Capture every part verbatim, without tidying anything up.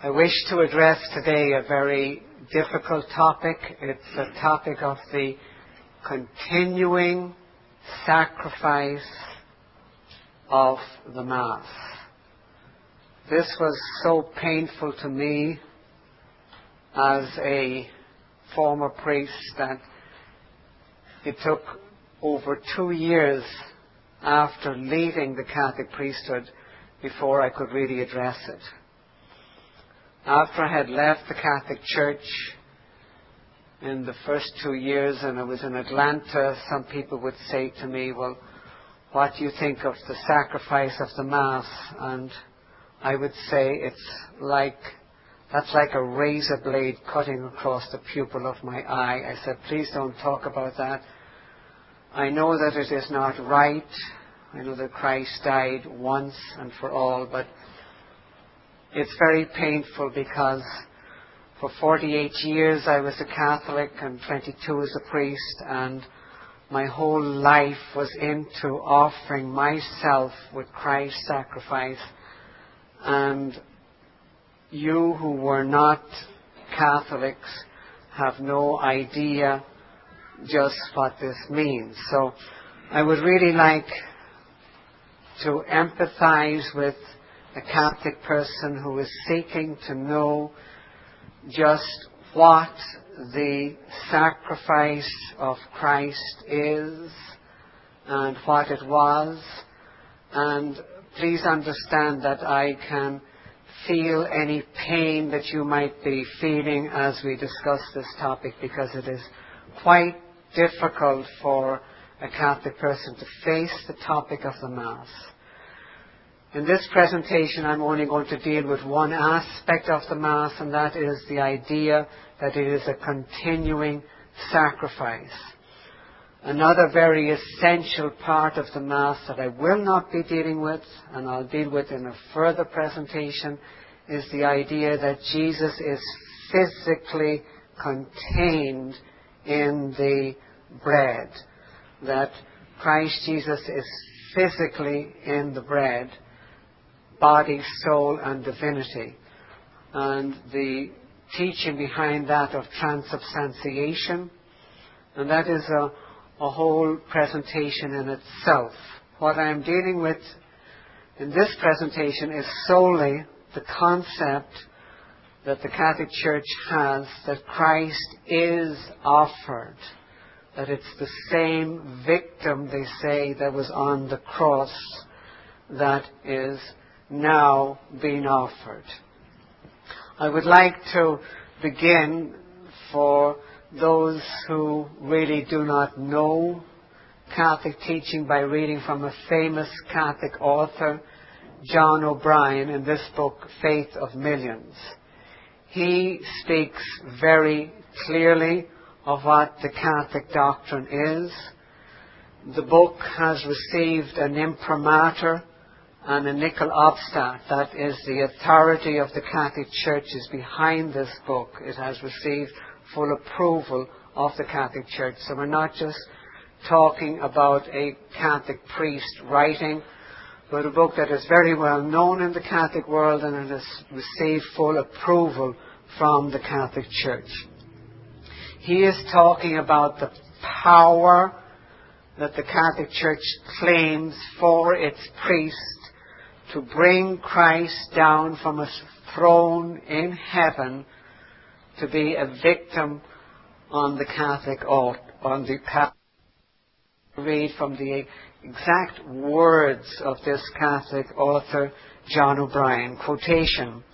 I wish to address today a very difficult topic. It's the topic of the continuing sacrifice of the Mass. This was so painful to me as a former priest that it took over two years after leaving the Catholic priesthood before I could really address it. After I had left the Catholic Church in the first two years and I was in Atlanta, some people would say to me, well, what do you think of the sacrifice of the Mass? And I would say it's like, that's like a razor blade cutting across the pupil of my eye. I said, please don't talk about that. I know that it is not right. I know that Christ died once and for all, but it's very painful because for forty-eight years I was a Catholic and twenty-two as a priest, and my whole life was into offering myself with Christ's sacrifice. And you who were not Catholics have no idea just what this means. So I would really like to empathize with a Catholic person who is seeking to know just what the sacrifice of Christ is and what it was. And please understand that I can feel any pain that you might be feeling as we discuss this topic, because it is quite difficult for a Catholic person to face the topic of the Mass. In this presentation, I'm only going to deal with one aspect of the Mass, and that is the idea that it is a continuing sacrifice. Another very essential part of the Mass that I will not be dealing with, and I'll deal with in a further presentation, is the idea that Jesus is physically contained in the bread. That Christ Jesus is physically in the bread, body, soul, and divinity. And the teaching behind that of transubstantiation, and that is a, a whole presentation in itself. What I am dealing with in this presentation is solely the concept that the Catholic Church has that Christ is offered, that it's the same victim, they say, that was on the cross that is now being offered. I would like to begin, for those who really do not know Catholic teaching, by reading from a famous Catholic author, John O'Brien, in this book, Faith of Millions. He speaks very clearly of what the Catholic doctrine is. The book has received an imprimatur and a nihil obstat, that is, the authority of the Catholic Church is behind this book. It has received full approval of the Catholic Church. So we're not just talking about a Catholic priest writing, but a book that is very well known in the Catholic world, and it has received full approval from the Catholic Church. He is talking about the power that the Catholic Church claims for its priest to bring Christ down from a throne in heaven to be a victim on the Catholic altar. On the Catholic, read from the exact words of this Catholic author, John O'Brien, quotation: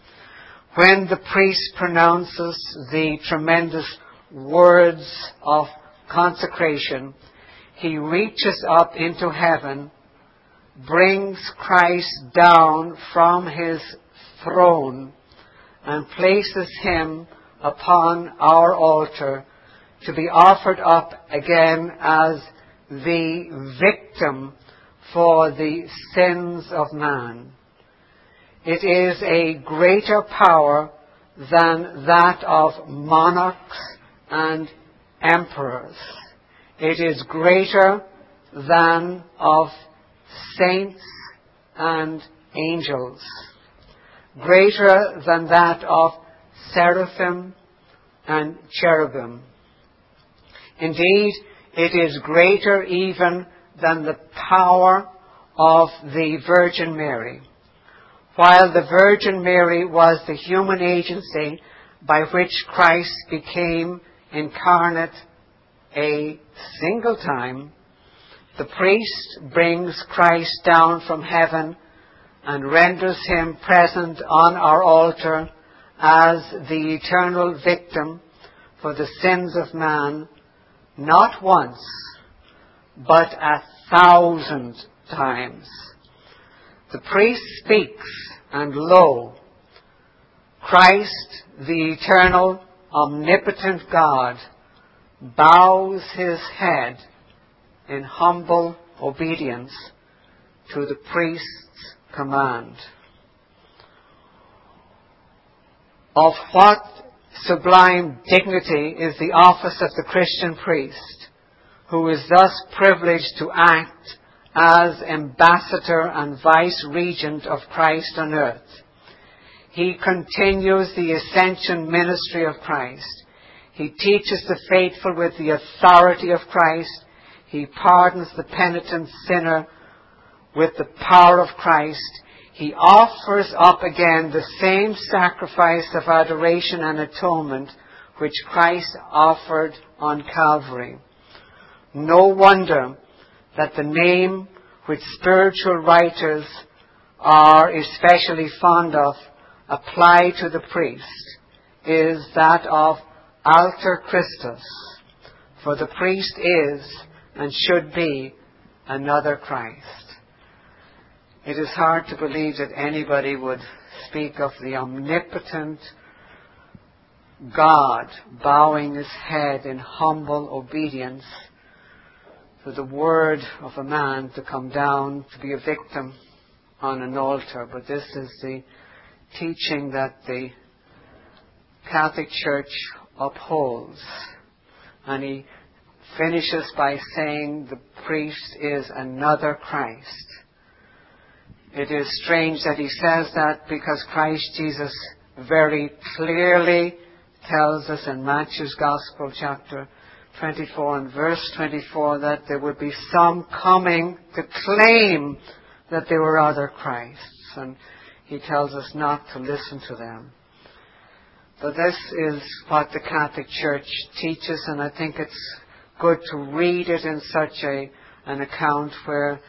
"When the priest pronounces the tremendous words of consecration, he reaches up into heaven, brings Christ down from his throne, and places him upon our altar to be offered up again as the victim for the sins of man. It is a greater power than that of monarchs and emperors. It is greater than of saints and angels. greater than that of seraphim and cherubim. Indeed, it is greater even than the power of the Virgin Mary. While the Virgin Mary was the human agency by which Christ became incarnate a single time, the priest brings Christ down from heaven and renders him present on our altar as the eternal victim for the sins of man, not once, but a thousand times. The priest speaks, and lo, Christ, the eternal, omnipotent God, bows his head in humble obedience to the priest's command. Of what sublime dignity is the office of the Christian priest, who is thus privileged to act as ambassador and vice-regent of Christ on earth. He continues the ascension ministry of Christ. He teaches the faithful with the authority of Christ. He pardons the penitent sinner with the power of Christ. He offers up again the same sacrifice of adoration and atonement which Christ offered on Calvary. No wonder that the name which spiritual writers are especially fond of apply to the priest is that of Alter Christus, for the priest is and should be another Christ. It is hard to believe that anybody would speak of the omnipotent God bowing his head in humble obedience to the word of a man to come down to be a victim on an altar. But this is the teaching that the Catholic Church upholds. And he finishes by saying the priest is another Christ. It is strange that he says that, because Christ Jesus very clearly tells us in Matthew's Gospel, chapter twenty-four and verse twenty-four, that there would be some coming to claim that they were other Christs. And he tells us not to listen to them. So this is what the Catholic Church teaches, and I think it's good to read it in such a, an account where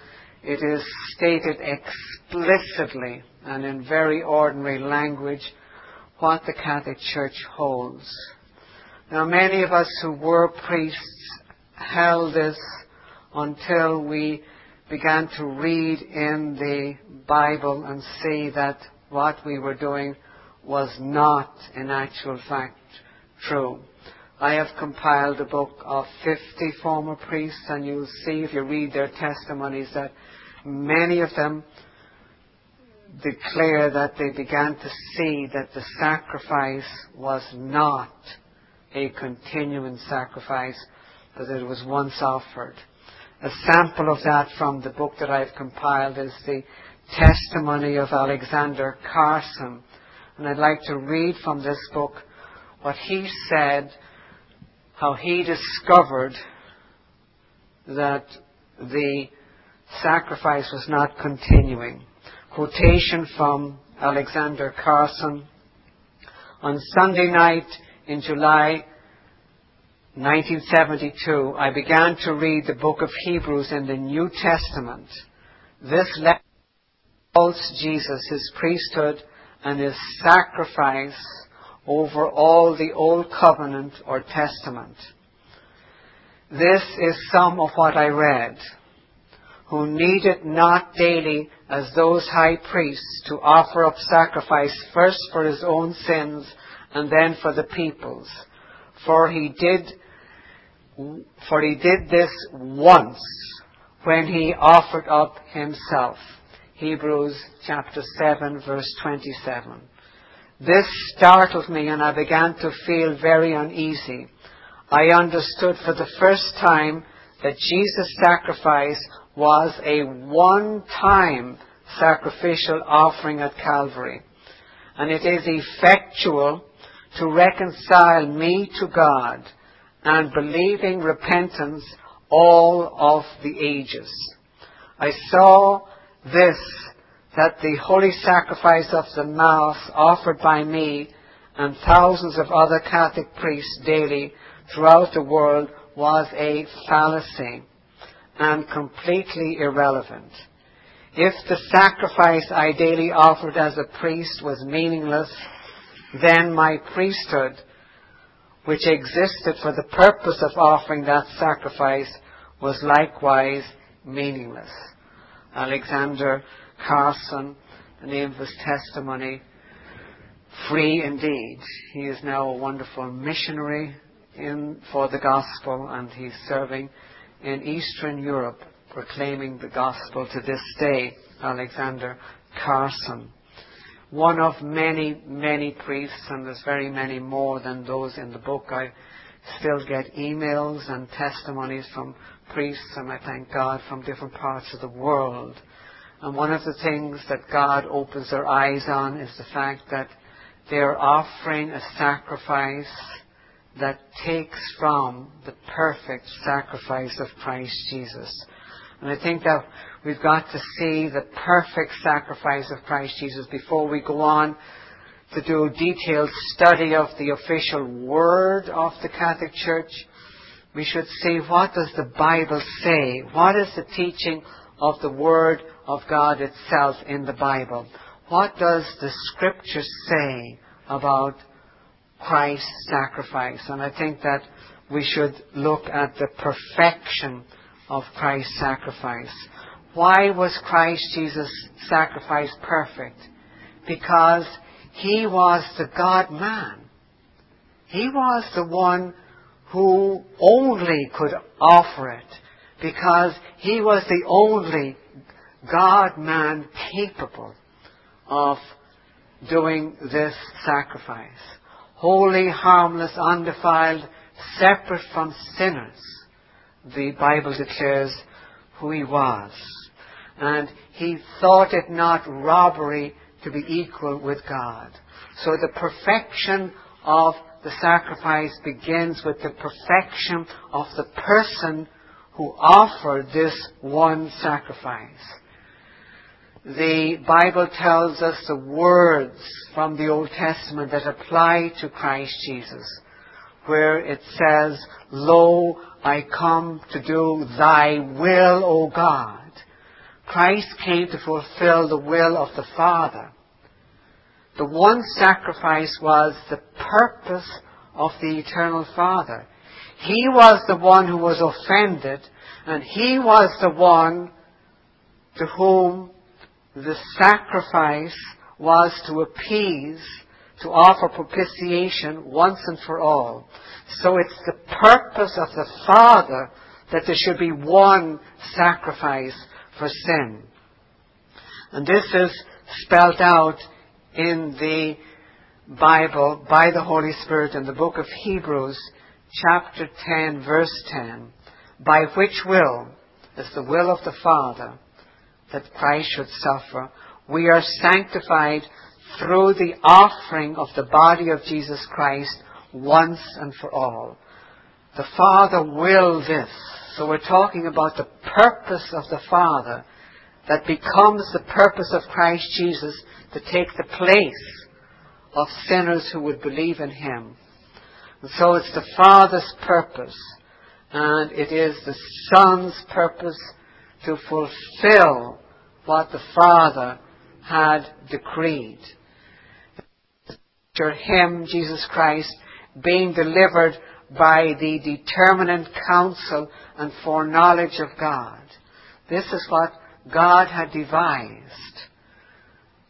it is stated explicitly and in very ordinary language what the Catholic Church holds. Now, many of us who were priests held this until we began to read in the Bible and see that what we were doing was not in actual fact true. I have compiled a book of fifty former priests, and you'll see if you read their testimonies that many of them declare that they began to see that the sacrifice was not a continuing sacrifice, but it was once offered. A sample of that from the book that I've compiled is the testimony of Alexander Carson. And I'd like to read from this book what he said, how he discovered that the sacrifice was not continuing. Quotation from Alexander Carson. On Sunday night in July nineteen seventy-two, I began to read the book of Hebrews in the New Testament. This letter calls Jesus, his priesthood, and his sacrifice over all the Old Covenant or Testament. This is some of what I read, who needed not daily as those high priests to offer up sacrifice first for his own sins and then for the people's. For he did, for he did this once when he offered up himself. Hebrews chapter seven verse twenty-seven. This startled me, and I began to feel very uneasy. I understood for the first time that Jesus' sacrifice was a one-time sacrificial offering at Calvary. and it is effectual to reconcile me to God, and believing repentance all of the ages. I saw this, that the holy sacrifice of the Mass offered by me and thousands of other Catholic priests daily throughout the world was a fallacy and completely irrelevant. If the sacrifice I daily offered as a priest was meaningless, then my priesthood, which existed for the purpose of offering that sacrifice, was likewise meaningless. Alexander Carson, the name of his testimony, Free Indeed. He is now a wonderful missionary in for the gospel, and he's serving in Eastern Europe, proclaiming the gospel to this day. Alexander Carson, one of many, many priests, and there's very many more than those in the book. I still get emails and testimonies from priests, and I thank God, from different parts of the world. And one of the things that God opens their eyes on is the fact that they're offering a sacrifice that takes from the perfect sacrifice of Christ Jesus. And I think that we've got to see the perfect sacrifice of Christ Jesus before we go on to do a detailed study of the official word of the Catholic Church. We should see, what does the Bible say? What is the teaching of the Word of God itself in the Bible? What does the Scripture say about Christ's sacrifice? And I think that we should look at the perfection of Christ's sacrifice. Why was Christ Jesus' sacrifice perfect? Because he was the God-man. He was the one who only could offer it, because he was the only God-man capable of doing this sacrifice. Holy, harmless, undefiled, separate from sinners, the Bible declares who he was. And he thought it not robbery to be equal with God. So the perfection of the sacrifice begins with the perfection of the person who offered this one sacrifice. The Bible tells us the words from the Old Testament that apply to Christ Jesus, where it says, "Lo, I come to do thy will, O God." Christ came to fulfill the will of the Father. The one sacrifice was the purpose of the eternal Father. He was the one who was offended, and he was the one to whom the sacrifice was to appease, to offer propitiation once and for all. So it's the purpose of the Father that there should be one sacrifice for sin. And this is spelled out in the Bible by the Holy Spirit in the book of Hebrews, chapter ten, verse ten. By which will, is the will of the Father, that Christ should suffer, we are sanctified through the offering of the body of Jesus Christ once and for all. The Father willed this. So we're talking about the purpose of the Father that becomes the purpose of Christ Jesus to take the place of sinners who would believe in him. And so it's the Father's purpose, and it is the Son's purpose to fulfill what the Father had decreed. After him, Jesus Christ, being delivered by the determinate counsel and foreknowledge of God. This is what God had devised,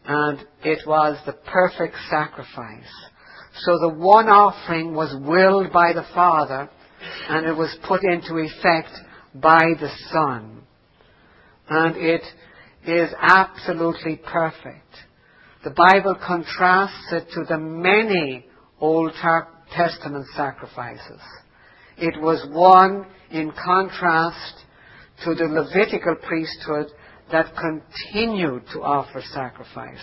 and it was the perfect sacrifice. So the one offering was willed by the Father, and it was put into effect by the Son. And it is absolutely perfect. The Bible contrasts it to the many Old Testament sacrifices. It was one in contrast to the Levitical priesthood that continued to offer sacrifice.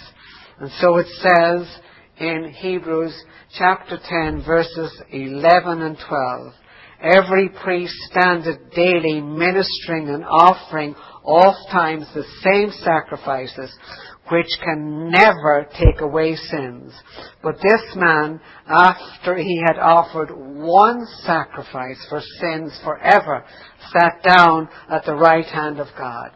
And so it says in Hebrews chapter ten, verses eleven and twelve. Every priest standeth daily ministering and offering oft times the same sacrifices, which can never take away sins. But this man, after he had offered one sacrifice for sins forever, sat down at the right hand of God.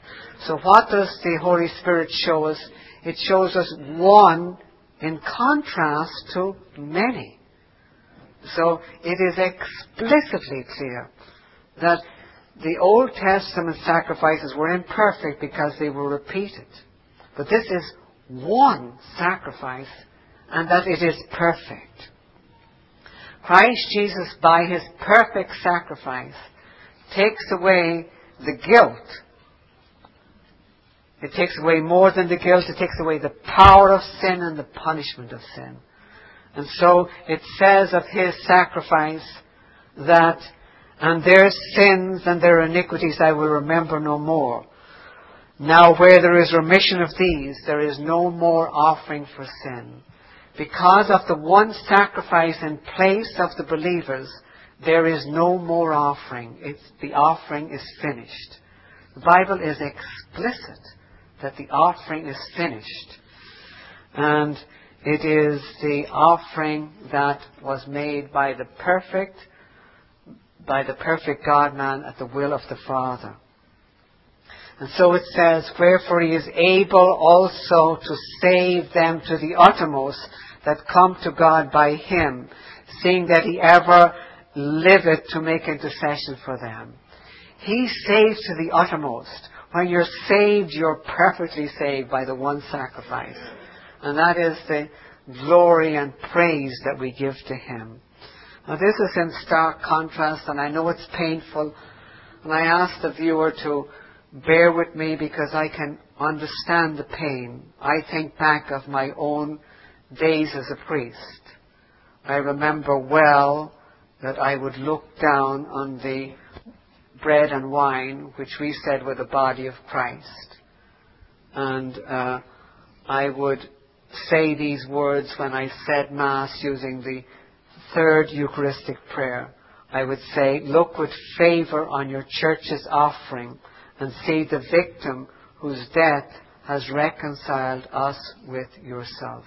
So what does the Holy Spirit show us? It shows us one in contrast to many. So it is explicitly clear that the Old Testament sacrifices were imperfect because they were repeated. But this is one sacrifice, and that it is perfect. Christ Jesus, by his perfect sacrifice, takes away the guilt. It takes away more than the guilt. It takes away the power of sin and the punishment of sin. And so it says of his sacrifice that, and their sins and their iniquities I will remember no more. Now where there is remission of these, there is no more offering for sin. Because of the one sacrifice in place of the believers, there is no more offering. It's, the offering is finished. The Bible is explicit that the offering is finished. And it is the offering that was made by the perfect, by the perfect God-man at the will of the Father. And so it says, wherefore he is able also to save them to the uttermost that come to God by him, seeing that he ever liveth to make intercession for them. He saves to the uttermost. When you're saved, you're perfectly saved by the one sacrifice. And that is the glory and praise that we give to him. Now this is in stark contrast, and I know it's painful. And I ask the viewer to bear with me because I can understand the pain. I think back of my own days as a priest. I remember well that I would look down on the bread and wine, which we said were the body of Christ. And uh, I would say these words when I said Mass using the third Eucharistic prayer. I would say, look with favor on your church's offering, and see the victim whose death has reconciled us with yourself.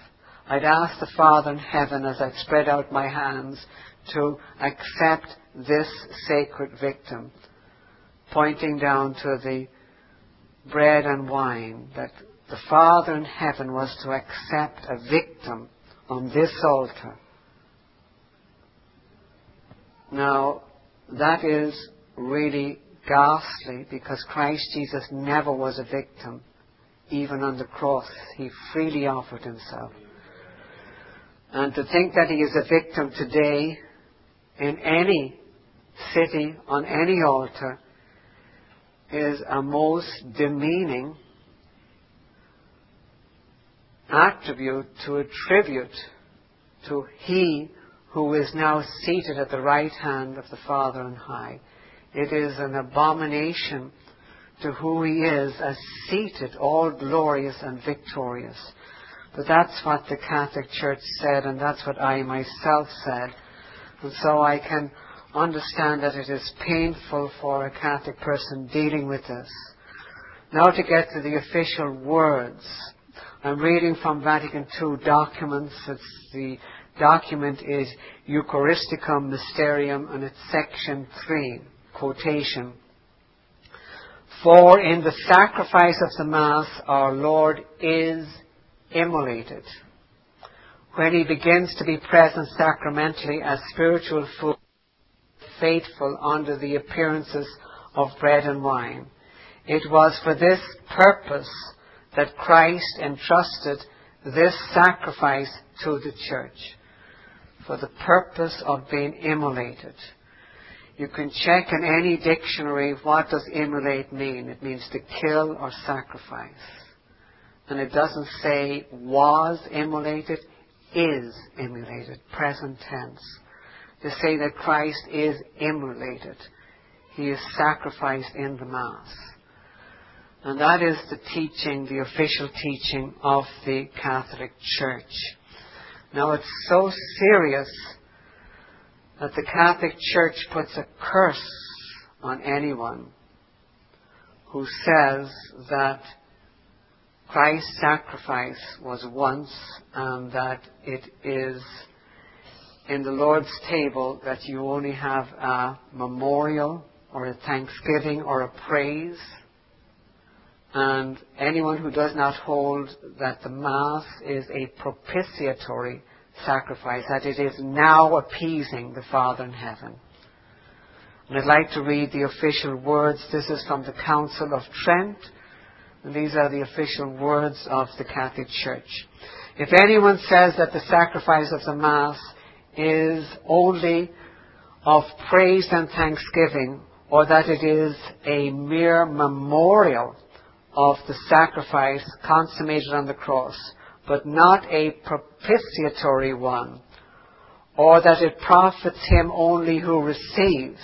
I'd ask the Father in heaven, as I'd spread out my hands, to accept this sacred victim, pointing down to the bread and wine, that the Father in heaven was to accept a victim on this altar. Now, that is really ghastly, because Christ Jesus never was a victim. Even on the cross, he freely offered himself. And to think that he is a victim today in any city, on any altar, is a most demeaning attribute to attribute to he who is now seated at the right hand of the Father on high. It is an abomination to who he is as seated, all glorious and victorious. But that's what the Catholic Church said, and that's what I myself said. And so I can understand that it is painful for a Catholic person dealing with this. Now to get to the official words. I'm reading from Vatican two documents. It's the document is Eucharisticum Mysterium, and it's section three. Quotation. For in the sacrifice of the Mass, our Lord is immolated. When he begins to be present sacramentally as spiritual food, faithful under the appearances of bread and wine. It was for this purpose that Christ entrusted this sacrifice to the Church, for the purpose of being immolated. You can check in any dictionary what does immolate mean. It means to kill or sacrifice. And it doesn't say was immolated, is immolated, present tense. To say that Christ is immolated. He is sacrificed in the Mass. And that is the teaching, the official teaching of the Catholic Church. Now, it's so serious that the Catholic Church puts a curse on anyone who says that Christ's sacrifice was once and that it is in the Lord's table that you only have a memorial or a thanksgiving or a praise. And anyone who does not hold that the Mass is a propitiatory sacrifice, that it is now appeasing the Father in heaven. And I'd like to read the official words. This is from the Council of Trent. And these are the official words of the Catholic Church. If anyone says that the sacrifice of the Mass is only of praise and thanksgiving, or that it is a mere memorial of the sacrifice consummated on the cross, but not a propitiatory one, or that it profits him only who receives,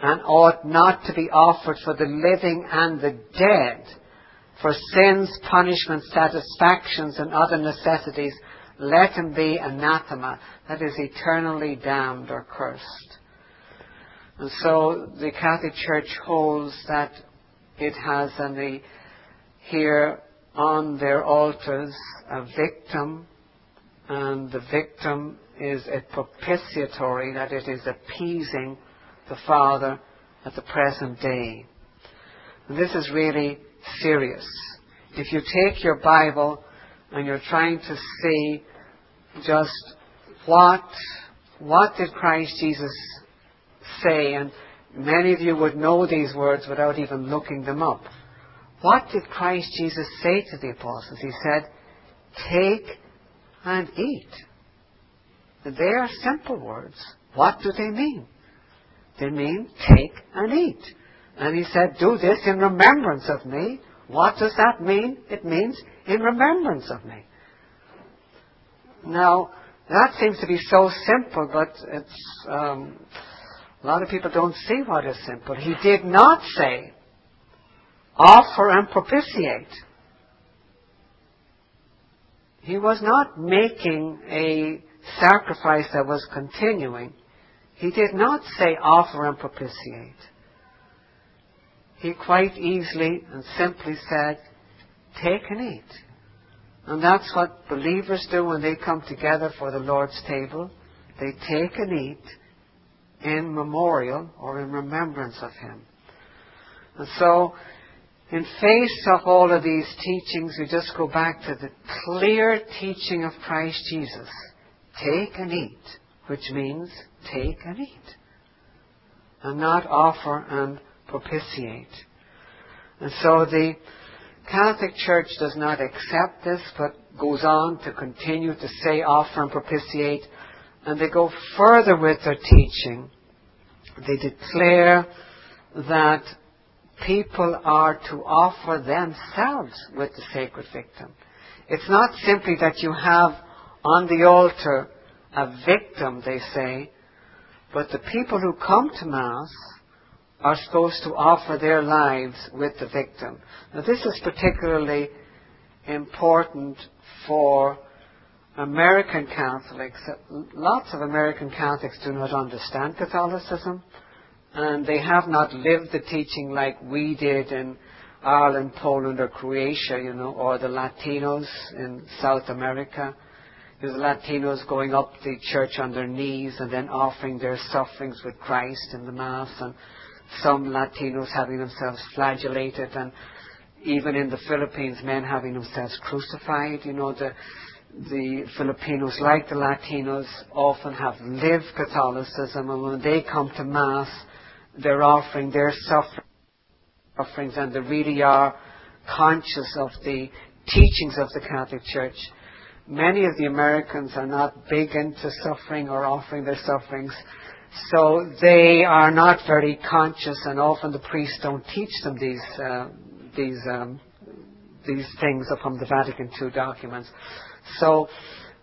and ought not to be offered for the living and the dead, for sins, punishments, satisfactions, and other necessities, let him be anathema, that is, eternally damned or cursed. And so the Catholic Church holds that it has an, a, here on their altars a victim, and the victim is a propitiatory, that it is appeasing the Father at the present day. And this is really serious. If you take your Bible and you're trying to see just what what did Christ Jesus say, and many of you would know these words without even looking them up. What did Christ Jesus say to the apostles? He said, "Take and eat." And they are simple words. What do they mean? They mean take and eat. And he said, "Do this in remembrance of me." What does that mean? It means in remembrance of me. Now, that seems to be so simple, but it's um, a lot of people don't see what is simple. He did not say, offer and propitiate. He was not making a sacrifice that was continuing. He did not say, offer and propitiate. He quite easily and simply said, take and eat. And that's what believers do when they come together for the Lord's table. They take and eat in memorial or in remembrance of him. And so, in face of all of these teachings, we just go back to the clear teaching of Christ Jesus. Take and eat, which means take and eat. And not offer and propitiate. And so the Catholic Church does not accept this, but goes on to continue to say offer and propitiate, and they go further with their teaching. They declare that people are to offer themselves with the sacred victim. It's not simply that you have on the altar a victim, they say, but the people who come to Mass are supposed to offer their lives with the victim. Now, this is particularly important for American Catholics. Lots of American Catholics do not understand Catholicism, and they have not lived the teaching like we did in Ireland, Poland, or Croatia, you know, or the Latinos in South America. There's the Latinos going up the church on their knees and then offering their sufferings with Christ in the Mass, and some Latinos having themselves flagellated, and even in the Philippines, men having themselves crucified. You know, the the Filipinos, like the Latinos, often have lived Catholicism, and when they come to Mass, they're offering their sufferings, and they really are conscious of the teachings of the Catholic Church. Many of the Americans are not big into suffering or offering their sufferings, so they are not very conscious, and often the priests don't teach them these uh, these um, these things from the Vatican two documents. So,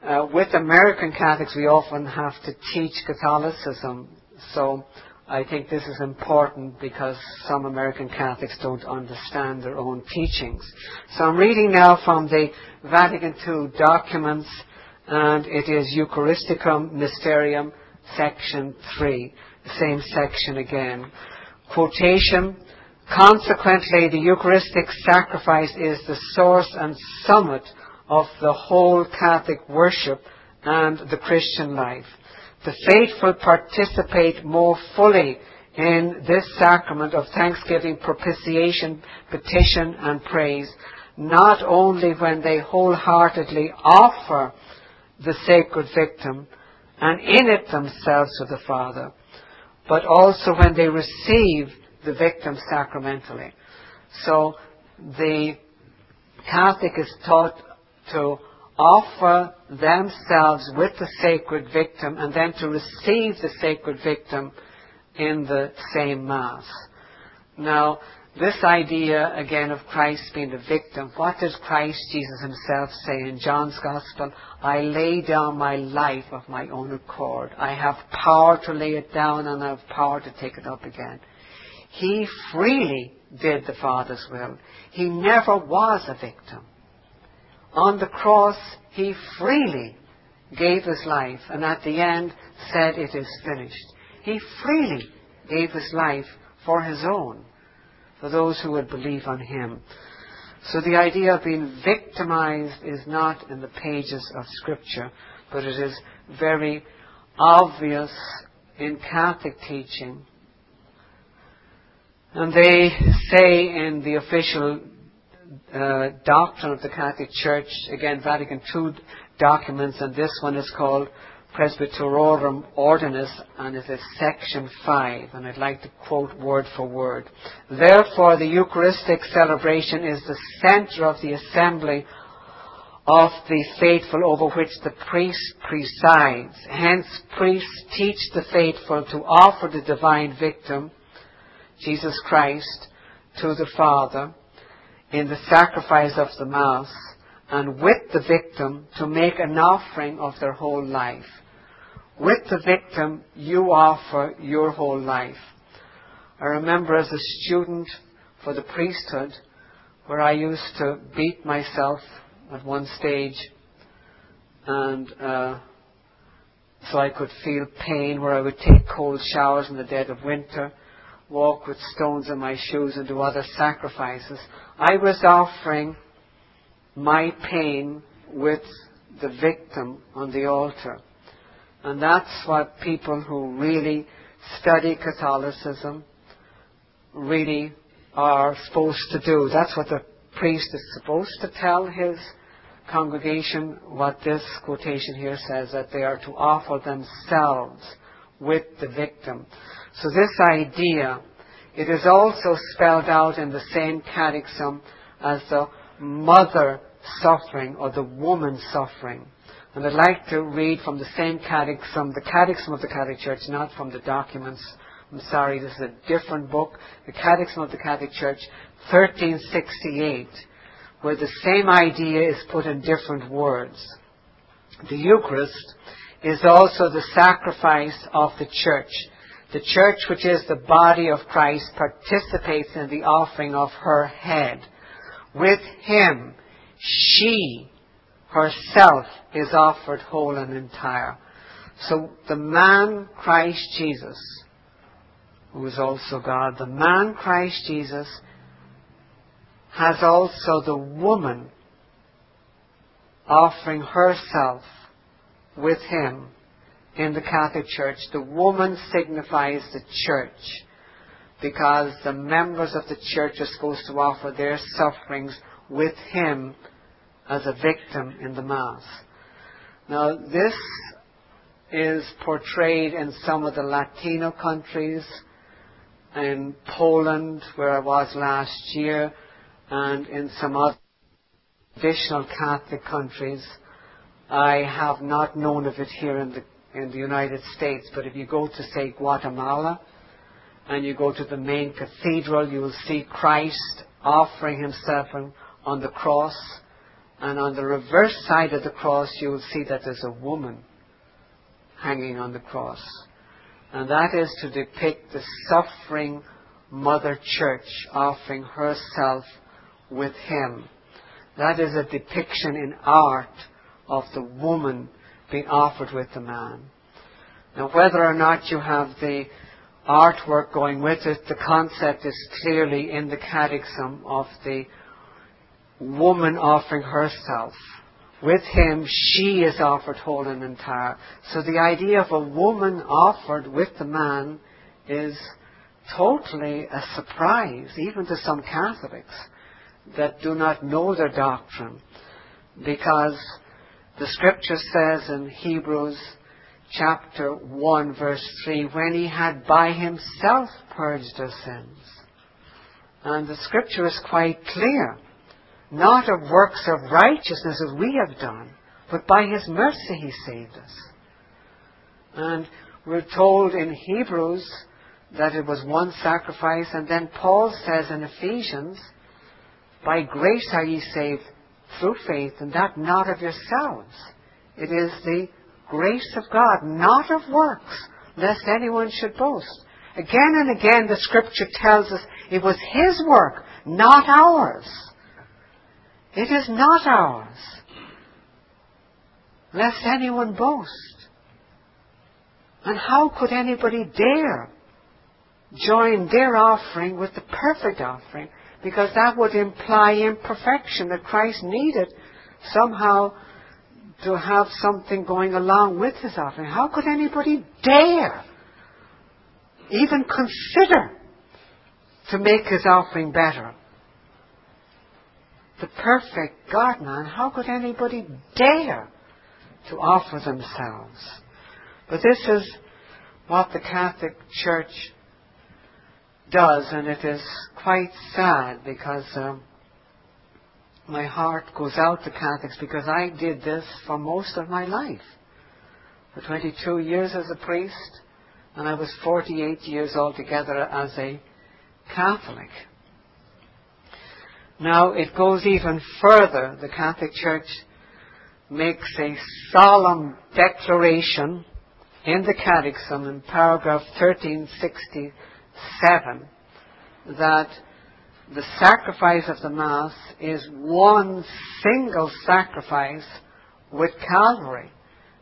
uh, with American Catholics, we often have to teach Catholicism. So, I think this is important because some American Catholics don't understand their own teachings. So, I'm reading now from the Vatican two documents, and it is Eucharisticum Mysterium, section three, the same section again. Quotation: consequently, the Eucharistic sacrifice is the source and summit of the whole Catholic worship and the Christian life. The faithful participate more fully in this sacrament of thanksgiving, propitiation, petition, and praise, not only when they wholeheartedly offer the sacred victim and in it themselves to the Father, but also when they receive the victim sacramentally. So the Catholic is taught to offer themselves with the sacred victim and then to receive the sacred victim in the same Mass. Now, this idea, again, of Christ being the victim, what does Christ Jesus himself say in John's Gospel? I lay down my life of my own accord. I have power to lay it down and I have power to take it up again. He freely did the Father's will. He never was a victim. On the cross, he freely gave his life and at the end said, it is finished. He freely gave his life for his own, for those who would believe on him. So the idea of being victimized is not in the pages of Scripture, but it is very obvious in Catholic teaching. And they say in the official uh, doctrine of the Catholic Church, again, Vatican two documents, and this one is called Presbyterorum Ordinis, and it is section five, and I'd like to quote word for word. Therefore, the Eucharistic celebration is the center of the assembly of the faithful over which the priest presides. Hence, priests teach the faithful to offer the divine victim, Jesus Christ, to the Father in the sacrifice of the Mass, and with the victim to make an offering of their whole life. With the victim, you offer your whole life. I remember as a student for the priesthood, where I used to beat myself at one stage, and uh, so I could feel pain, where I would take cold showers in the dead of winter, walk with stones in my shoes, and do other sacrifices. I was offering my pain with the victim on the altar. And that's what people who really study Catholicism really are supposed to do. That's what the priest is supposed to tell his congregation, what this quotation here says, that they are to offer themselves with the victim. So this idea, it is also spelled out in the same catechism as the mother suffering or the woman suffering. And I'd like to read from the same catechism, the Catechism of the Catholic Church, not from the documents. I'm sorry, this is a different book. The Catechism of the Catholic Church, thirteen sixty-eight, where the same idea is put in different words. The Eucharist is also the sacrifice of the Church. The Church, which is the body of Christ, participates in the offering of her head. With him, she herself is offered whole and entire. So the man Christ Jesus, who is also God, the man Christ Jesus has also the woman offering herself with him in the Catholic Church. The woman signifies the Church, because the members of the Church are supposed to offer their sufferings with him as a victim in the Mass. Now, this is portrayed in some of the Latino countries, in Poland, where I was last year, and in some other traditional Catholic countries. I have not known of it here in the, in the United States, but if you go to, say, Guatemala, and you go to the main cathedral, you will see Christ offering himself on, on the cross. And on the reverse side of the cross, you will see that there's a woman hanging on the cross. And that is to depict the suffering Mother Church offering herself with him. That is a depiction in art of the woman being offered with the man. Now, whether or not you have the artwork going with it, the concept is clearly in the Catechism of the woman offering herself. With him, she is offered whole and entire. So the idea of a woman offered with the man is totally a surprise, even to some Catholics that do not know their doctrine, because the Scripture says in Hebrews chapter one, verse three, when he had by himself purged our sins. And the Scripture is quite clear. Not of works of righteousness as we have done, but by his mercy he saved us. And we're told in Hebrews that it was one sacrifice, and then Paul says in Ephesians, by grace are ye saved through faith, and that not of yourselves. It is the grace of God, not of works, lest anyone should boast. Again and again the Scripture tells us it was his work, not ours. It is not ours, lest anyone boast. And how could anybody dare join their offering with the perfect offering? Because that would imply imperfection, that Christ needed somehow to have something going along with his offering. How could anybody dare even consider to make his offering better? The perfect God-man, how could anybody dare to offer themselves? But this is what the Catholic Church does, and it is quite sad, because um, my heart goes out to Catholics, because I did this for most of my life. For twenty-two years as a priest, and I was forty-eight years altogether as a Catholic. Now, it goes even further. The Catholic Church makes a solemn declaration in the Catechism in paragraph thirteen sixty-seven that the sacrifice of the Mass is one single sacrifice with Calvary.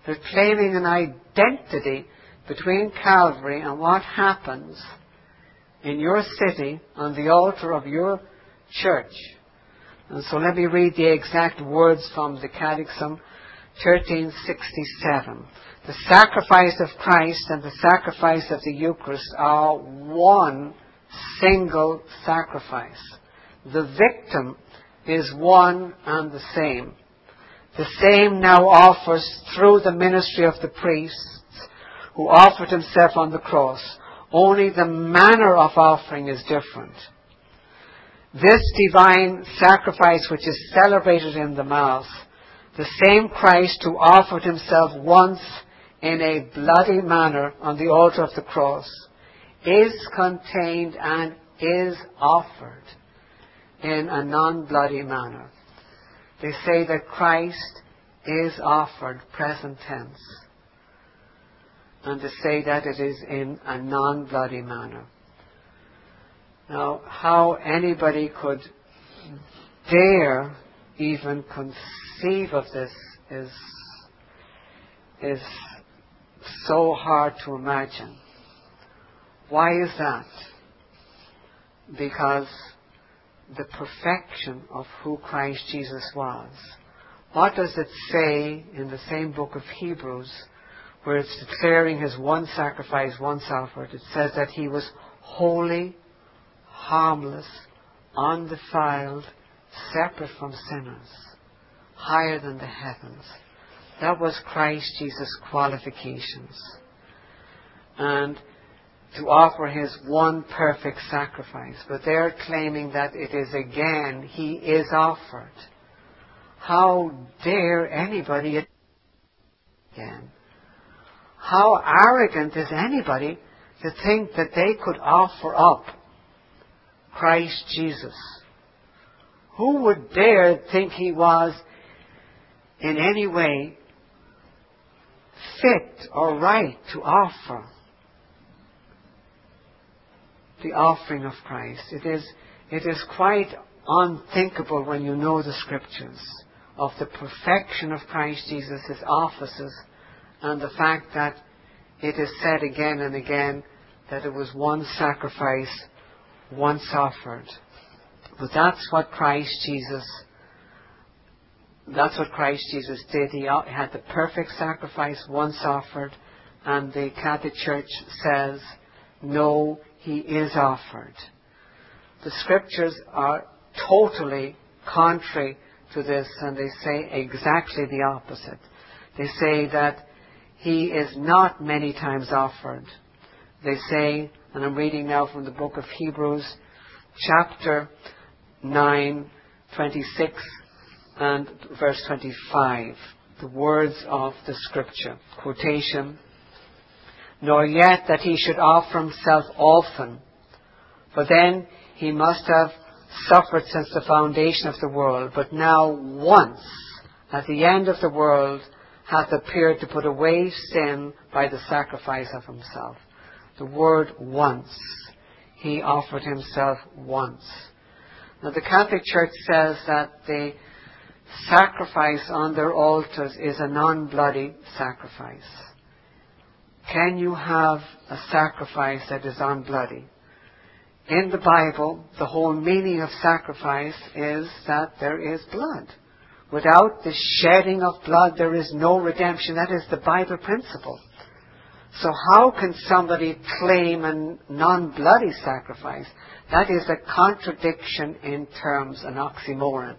They're claiming an identity between Calvary and what happens in your city on the altar of your Church. And so let me read the exact words from the Catechism thirteen sixty-seven. The sacrifice of Christ and the sacrifice of the Eucharist are one single sacrifice. The victim is one and the same. The same now offers through the ministry of the priests who offered himself on the cross. Only the manner of offering is different. This divine sacrifice which is celebrated in the Mass, the same Christ who offered himself once in a bloody manner on the altar of the cross, is contained and is offered in a non-bloody manner. They say that Christ is offered, present tense, and they say that it is in a non-bloody manner. Now, how anybody could dare even conceive of this is is so hard to imagine. Why is that? Because the perfection of who Christ Jesus was. What does it say in the same book of Hebrews, where it's declaring his one sacrifice once offered? It says that he was holy, harmless, undefiled, separate from sinners, higher than the heavens. That was Christ Jesus' qualifications. And to offer his one perfect sacrifice. But they're claiming that it is again, he is offered. How dare anybody again? How arrogant is anybody to think that they could offer up Christ Jesus? Who would dare think he was in any way fit or right to offer the offering of Christ? It is, it is quite unthinkable when you know the Scriptures of the perfection of Christ Jesus, his offices, and the fact that it is said again and again that it was one sacrifice once offered. But that's what Christ Jesus, that's what Christ Jesus did. He had the perfect sacrifice once offered, and the Catholic Church says, no, he is offered. The scriptures are totally contrary to this, and they say exactly the opposite. They say that he is not many times offered. They say, and I'm reading now from the book of Hebrews, chapter nine, twenty-six and verse twenty-five, the words of the scripture, quotation, nor yet that he should offer himself often, for then he must have suffered since the foundation of the world, but now once, at the end of the world, hath appeared to put away sin by the sacrifice of himself. The word once. He offered himself once. Now the Catholic Church says that the sacrifice on their altars is a non-bloody sacrifice. Can you have a sacrifice that is unbloody? In the Bible, the whole meaning of sacrifice is that there is blood. Without the shedding of blood, there is no redemption. That is the Bible principle. So how can somebody claim a non-bloody sacrifice? That is a contradiction in terms, an oxymoron.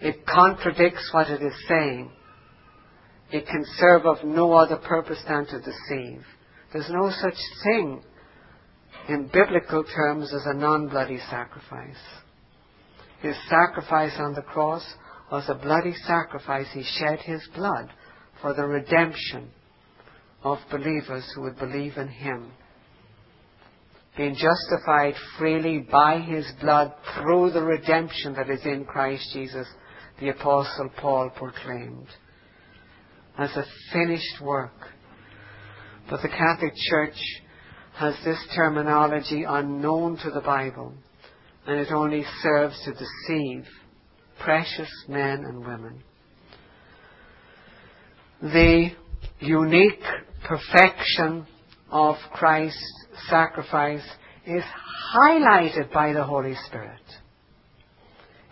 It contradicts what it is saying. It can serve of no other purpose than to deceive. There's no such thing in biblical terms as a non-bloody sacrifice. His sacrifice on the cross was a bloody sacrifice. He shed his blood for the redemption of believers who would believe in him. Being justified freely by his blood through the redemption that is in Christ Jesus, the Apostle Paul proclaimed as a finished work. But the Catholic Church has this terminology unknown to the Bible, and it only serves to deceive precious men and women. The unique perfection of Christ's sacrifice is highlighted by the Holy Spirit.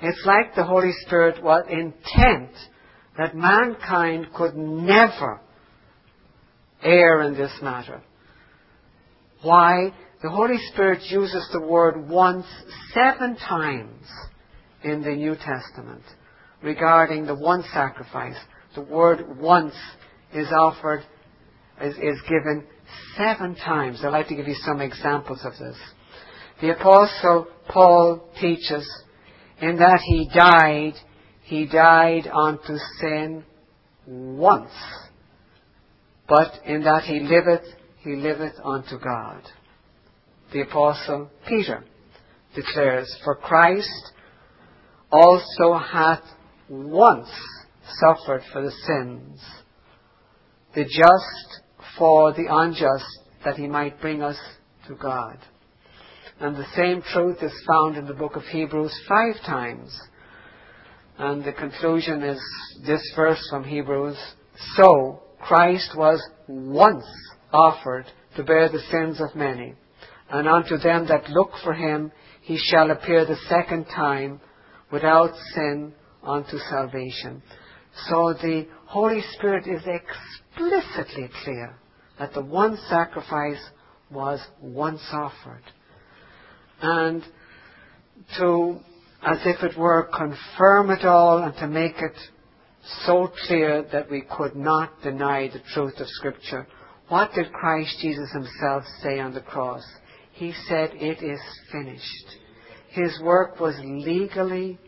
It's like the Holy Spirit was intent that mankind could never err in this matter. Why? The Holy Spirit uses the word once seven times in the New Testament regarding the one sacrifice. The word once is offered, is, is given seven times. I'd like to give you some examples of this. The Apostle Paul teaches, in that he died, he died unto sin once, but in that he liveth, he liveth unto God. The Apostle Peter declares, for Christ also hath once suffered for the sins, the just for the unjust, that he might bring us to God. And the same truth is found in the book of Hebrews five times. And the conclusion is this verse from Hebrews, so Christ was once offered to bear the sins of many, and unto them that look for him he shall appear the second time without sin unto salvation. So the Holy Spirit is explicitly clear that the one sacrifice was once offered. And to, as if it were, confirm it all and to make it so clear that we could not deny the truth of Scripture, what did Christ Jesus himself say on the cross? He said, it is finished. His work was legally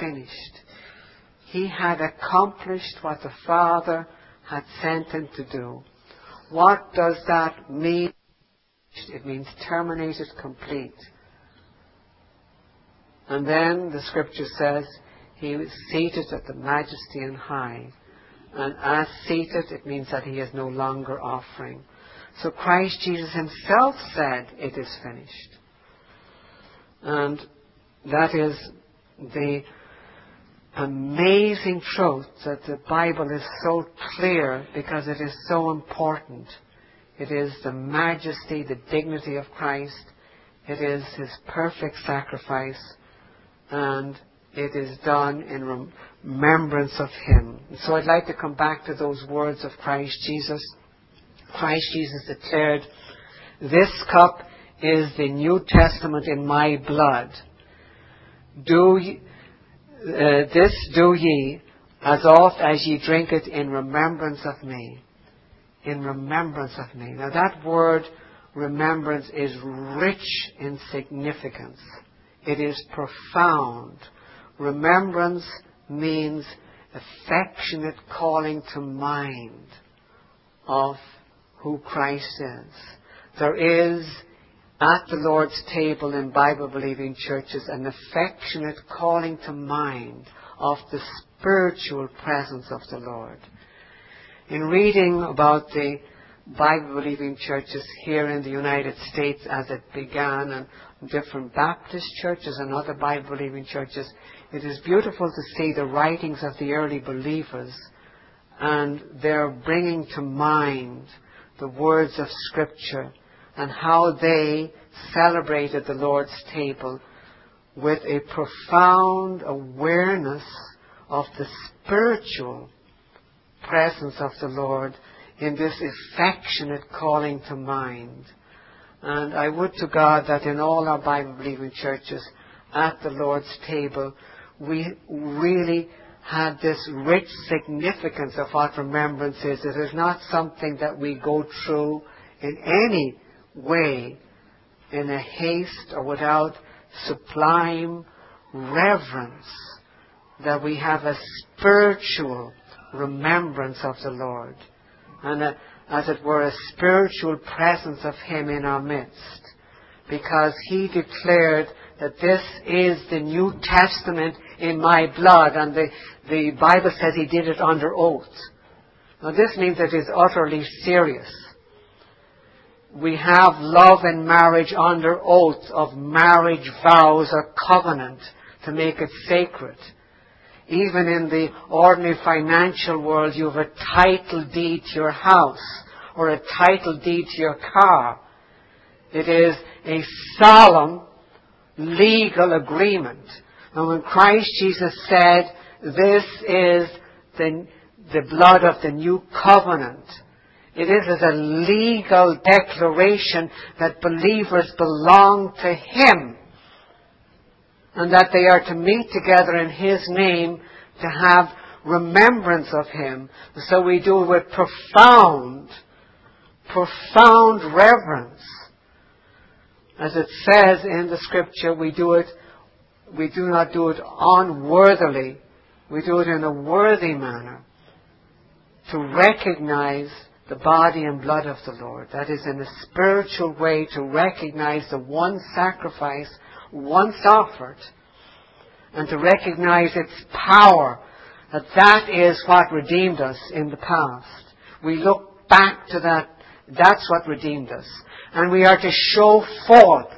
finished. He had accomplished what the Father had sent him to do. What does that mean? It means terminated, complete. And then the scripture says, he was seated at the majesty on high. And as seated, it means that he is no longer offering. So Christ Jesus himself said, it is finished. And that is the amazing truth that the Bible is so clear because it is so important. It is the majesty, the dignity of Christ. It is His perfect sacrifice, and it is done in remembrance of Him. So I'd like to come back to those words of Christ Jesus. Christ Jesus declared, "This cup is the New Testament in my blood. Do ye, uh, this do ye as oft as ye drink it in remembrance of me." In remembrance of me. Now that word remembrance is rich in significance. It is profound. Remembrance means affectionate calling to mind of who Christ is. There is at the Lord's table in Bible-believing churches an affectionate calling to mind of the spiritual presence of the Lord. In reading about the Bible-believing churches here in the United States as it began, and different Baptist churches and other Bible-believing churches, it is beautiful to see the writings of the early believers, and they're bringing to mind the words of Scripture and how they celebrated the Lord's table with a profound awareness of the spiritual presence of the Lord in this affectionate calling to mind. And I would to God that in all our Bible-believing churches at the Lord's table, we really had this rich significance of what remembrance is. It is not something that we go through in any way in a haste or without sublime reverence, that we have a spiritual remembrance of the Lord, and a, as it were, a spiritual presence of Him in our midst, because He declared that this is the New Testament in my blood, and the, the Bible says He did it under oath. Now this means that it is utterly serious. We have love and marriage under oath of marriage vows or covenant to make it sacred. Even in the ordinary financial world, you have a title deed to your house or a title deed to your car. It is a solemn legal agreement. And when Christ Jesus said, "This is the, the blood of the new covenant," it is as a legal declaration that believers belong to Him, and that they are to meet together in His name to have remembrance of Him. So we do it with profound, profound reverence. As it says in the Scripture, we do it, we do not do it unworthily. We do it in a worthy manner to recognize the body and blood of the Lord. That is, in a spiritual way, to recognize the one sacrifice once offered, and to recognize its power, that that is what redeemed us in the past. We look back to that, that's what redeemed us. And we are to show forth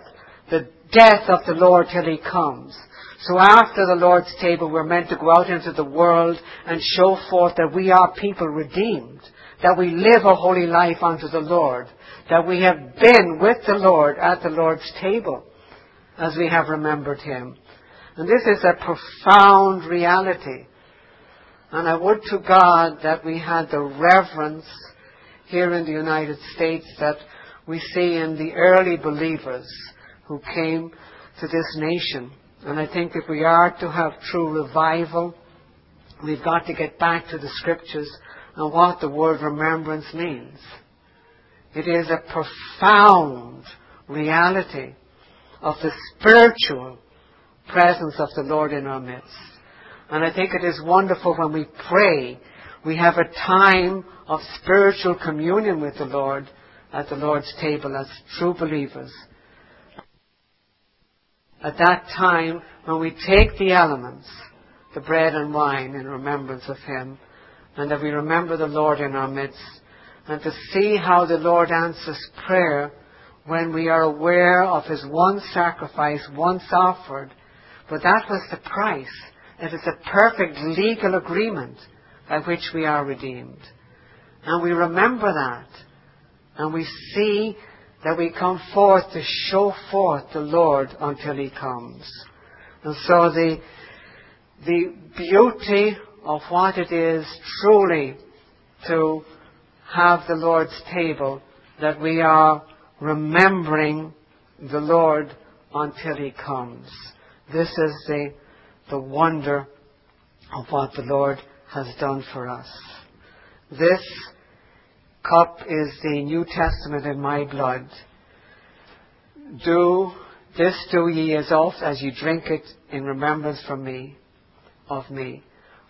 the death of the Lord till He comes. So after the Lord's table, we're meant to go out into the world and show forth that we are people redeemed, that we live a holy life unto the Lord, that we have been with the Lord at the Lord's table, as we have remembered Him. And this is a profound reality. And I would to God that we had the reverence here in the United States that we see in the early believers who came to this nation. And I think if we are to have true revival, we've got to get back to the Scriptures and what the word remembrance means. It is a profound reality of the spiritual presence of the Lord in our midst. And I think it is wonderful when we pray, we have a time of spiritual communion with the Lord at the Lord's table as true believers. At that time, when we take the elements, the bread and wine, in remembrance of Him, and that we remember the Lord in our midst, and to see how the Lord answers prayer when we are aware of His one sacrifice once offered. But that was the price. It is a perfect legal agreement by which we are redeemed. And we remember that. And we see that we come forth to show forth the Lord until He comes. And so the, the beauty of what it is truly to have the Lord's table, that we are remembering the Lord until He comes. This is the, the wonder of what the Lord has done for us. This cup is the New Testament in my blood. Do this do ye as oft as ye drink it in remembrance from me, of me.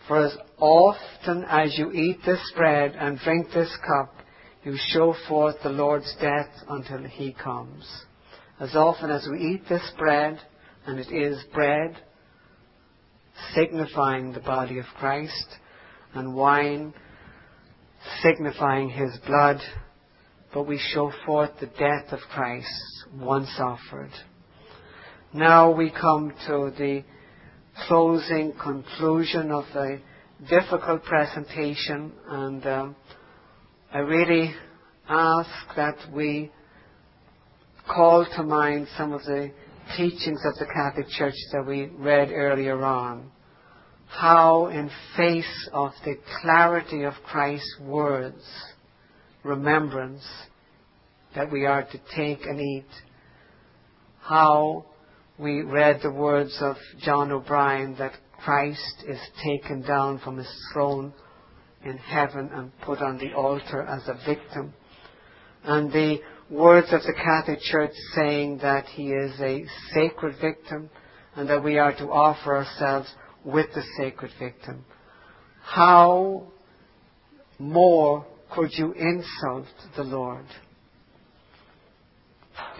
For as often as you eat this bread and drink this cup, you show forth the Lord's death until He comes. As often as we eat this bread, and it is bread, signifying the body of Christ, and wine, signifying His blood, but we show forth the death of Christ once offered. Now we come to the closing conclusion of a difficult presentation, and um, I really ask that we call to mind some of the teachings of the Catholic Church that we read earlier on. How, in face of the clarity of Christ's words, remembrance, that we are to take and eat, how we read the words of John O'Brien that Christ is taken down from His throne in heaven and put on the altar as a victim. And the words of the Catholic Church saying that He is a sacred victim and that we are to offer ourselves with the sacred victim. How more could you insult the Lord?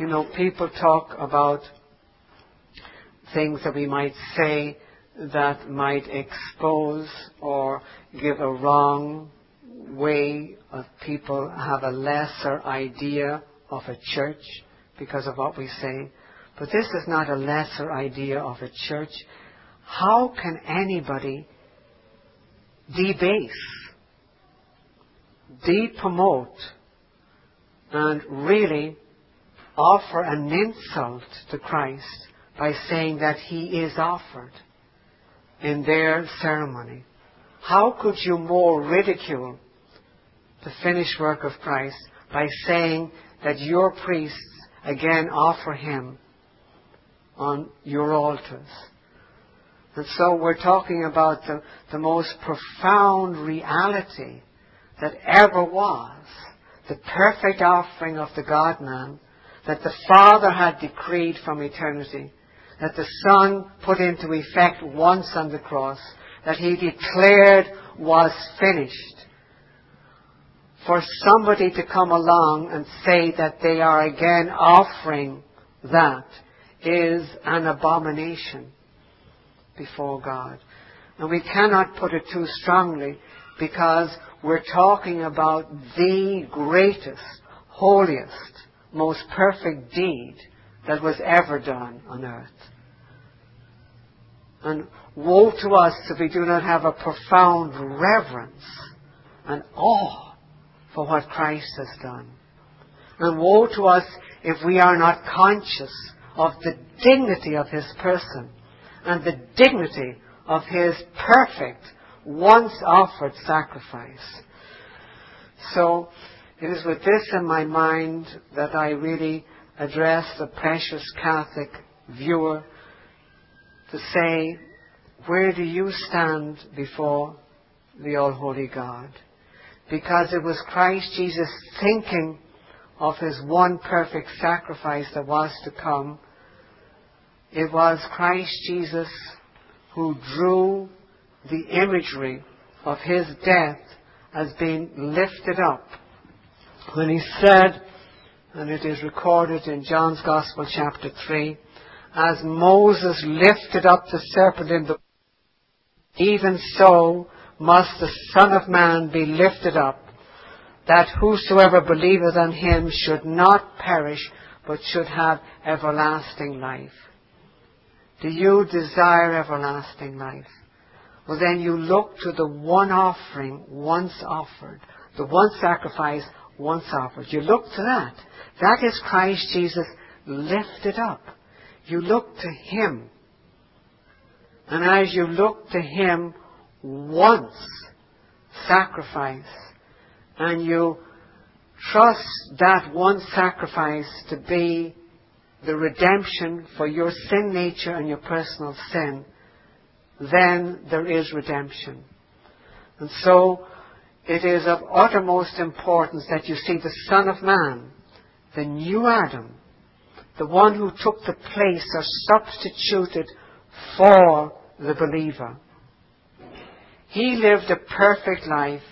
You know, people talk about things that we might say that might expose or give a wrong way of people have a lesser idea of a church because of what we say. But this is not a lesser idea of a church. How can anybody debase, depromote, and really offer an insult to Christ by saying that He is offered in their ceremony? How could you more ridicule the finished work of Christ by saying that your priests again offer Him on your altars? And so we're talking about the, the most profound reality that ever was, the perfect offering of the God-man that the Father had decreed from eternity, that the Son put into effect once on the cross, that He declared was finished. For somebody to come along and say that they are again offering that is an abomination before God. And we cannot put it too strongly, because we're talking about the greatest, holiest, most perfect deed that was ever done on earth. And woe to us if we do not have a profound reverence and awe for what Christ has done. And woe to us if we are not conscious of the dignity of His person and the dignity of His perfect, once-offered sacrifice. So, it is with this in my mind that I really address the precious Catholic viewer to say, where do you stand before the All-Holy God? Because it was Christ Jesus thinking of His one perfect sacrifice that was to come. It was Christ Jesus who drew the imagery of His death as being lifted up when He said, and it is recorded in John's Gospel chapter three, as Moses lifted up the serpent in the, even so must the Son of Man be lifted up, that whosoever believeth on Him should not perish, but should have everlasting life. Do you desire everlasting life? well, then you look to the one offering once offered, the one sacrifice once offered. You look to that. That is Christ Jesus lifted up. You look to Him. And as you look to Him once, sacrifice, and you trust that one sacrifice to be the redemption for your sin nature and your personal sin, then there is redemption. And so it is of uttermost importance that you see the Son of Man, the new Adam, the one who took the place or substituted for the believer. He lived a perfect life.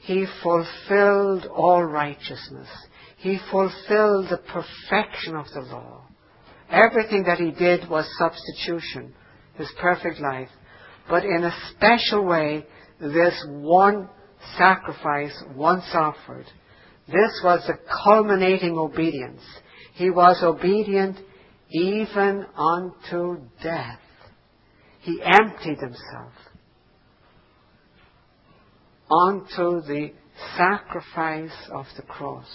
He fulfilled all righteousness. He fulfilled the perfection of the law. Everything that he did was substitution, his perfect life. But in a special way, this one sacrifice once offered, this was the culminating obedience. He was obedient even unto death. He emptied himself unto the sacrifice of the cross.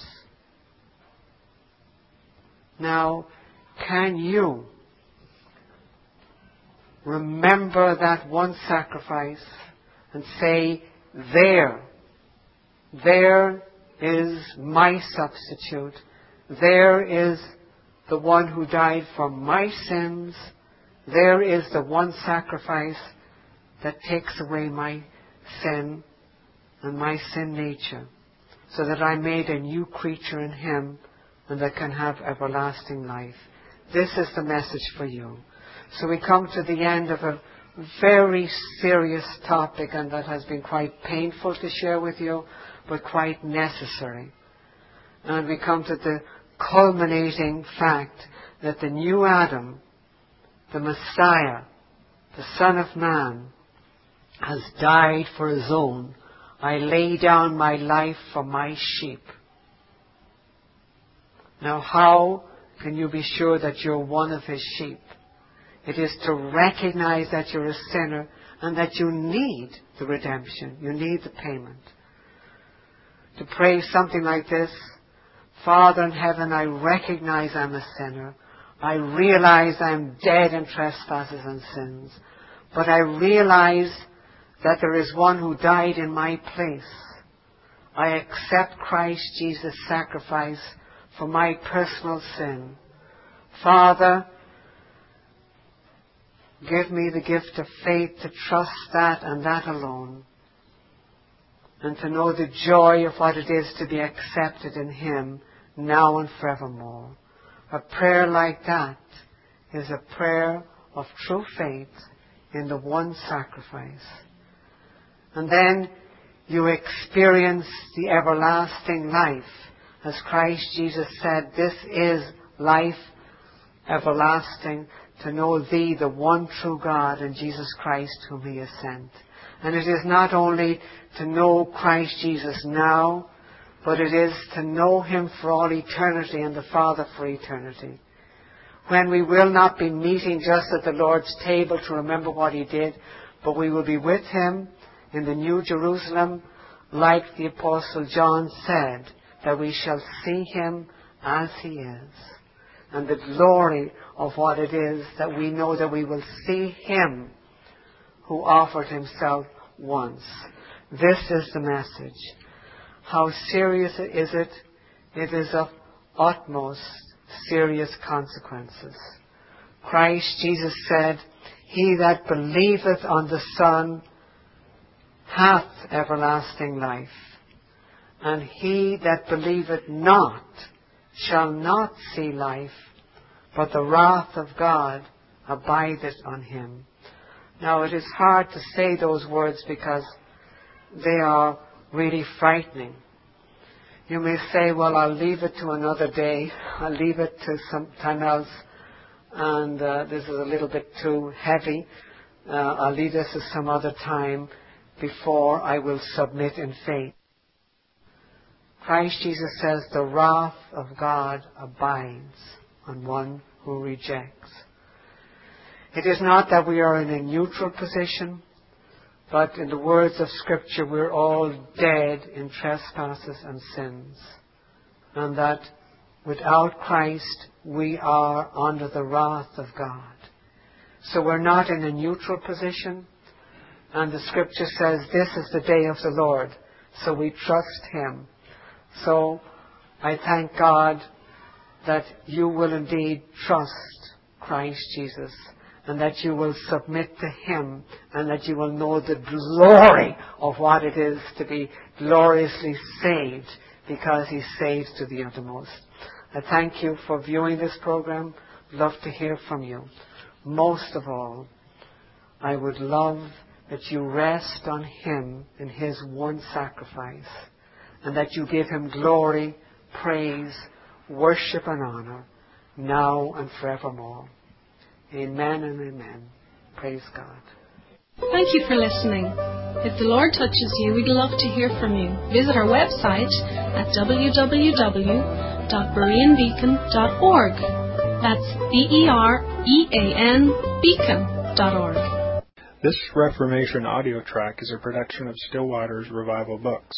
Now, can you remember that one sacrifice and say, there, there is my substitute. There is the one who died for my sins. There is the one sacrifice that takes away my sin and my sin nature, so that I made a new creature in Him and that can have everlasting life. This is the message for you. So we come to the end of a very serious topic, and that has been quite painful to share with you, but quite necessary. And we come to the culminating fact that the new Adam, the Messiah, the Son of Man, has died for His own. I lay down my life for my sheep. Now, how can you be sure that you're one of His sheep? It is to recognize that you're a sinner and that you need the redemption. You need the payment. To pray something like this: Father in heaven, I recognize I'm a sinner. I realize I'm dead in trespasses and sins. But I realize that there is one who died in my place. I accept Christ Jesus' sacrifice for my personal sin. Father, give me the gift of faith to trust that and that alone, and to know the joy of what it is to be accepted in Him now and forevermore. A prayer like that is a prayer of true faith in the one sacrifice. And then you experience the everlasting life. As Christ Jesus said, this is life everlasting, to know Thee, the one true God, and Jesus Christ whom He has sent. And it is not only to know Christ Jesus now, but it is to know Him for all eternity and the Father for eternity. When we will not be meeting just at the Lord's table to remember what He did, but we will be with Him in the New Jerusalem, like the Apostle John said, that we shall see Him as He is. And the glory of what it is that we know that we will see Him who offered Himself once. This is the message. How serious is it? It is of utmost serious consequences. Christ Jesus said, He that believeth on the Son hath everlasting life, and he that believeth not shall not see life, but the wrath of God abideth on him. Now, it is hard to say those words because they are really frightening. You may say, well, I'll leave it to another day. I'll leave it to sometime else. And uh, this is a little bit too heavy. Uh, I'll leave this to some other time before I will submit in faith. Christ Jesus says the wrath of God abides on one who rejects. It is not that we are in a neutral position, But in the words of Scripture, we're all dead in trespasses and sins. And that without Christ, we are under the wrath of God. So we're not in a neutral position. And the Scripture says, this is the day of the Lord. So we trust Him. So I thank God that you will indeed trust Christ Jesus, and that you will submit to Him, and that you will know the glory of what it is to be gloriously saved, because He saves to the uttermost. I thank you for viewing this program. Love to hear from you. Most of all, I would love that you rest on Him in His one sacrifice, and that you give Him glory, praise, worship and honor, now and forevermore. Amen and amen. Praise God. Thank you for listening. If the Lord touches you, we'd love to hear from you. Visit our website at w w w dot berean beacon dot org. That's B E R E A N beacon dot org. This Reformation audio track is a production of Stillwater's Revival Books.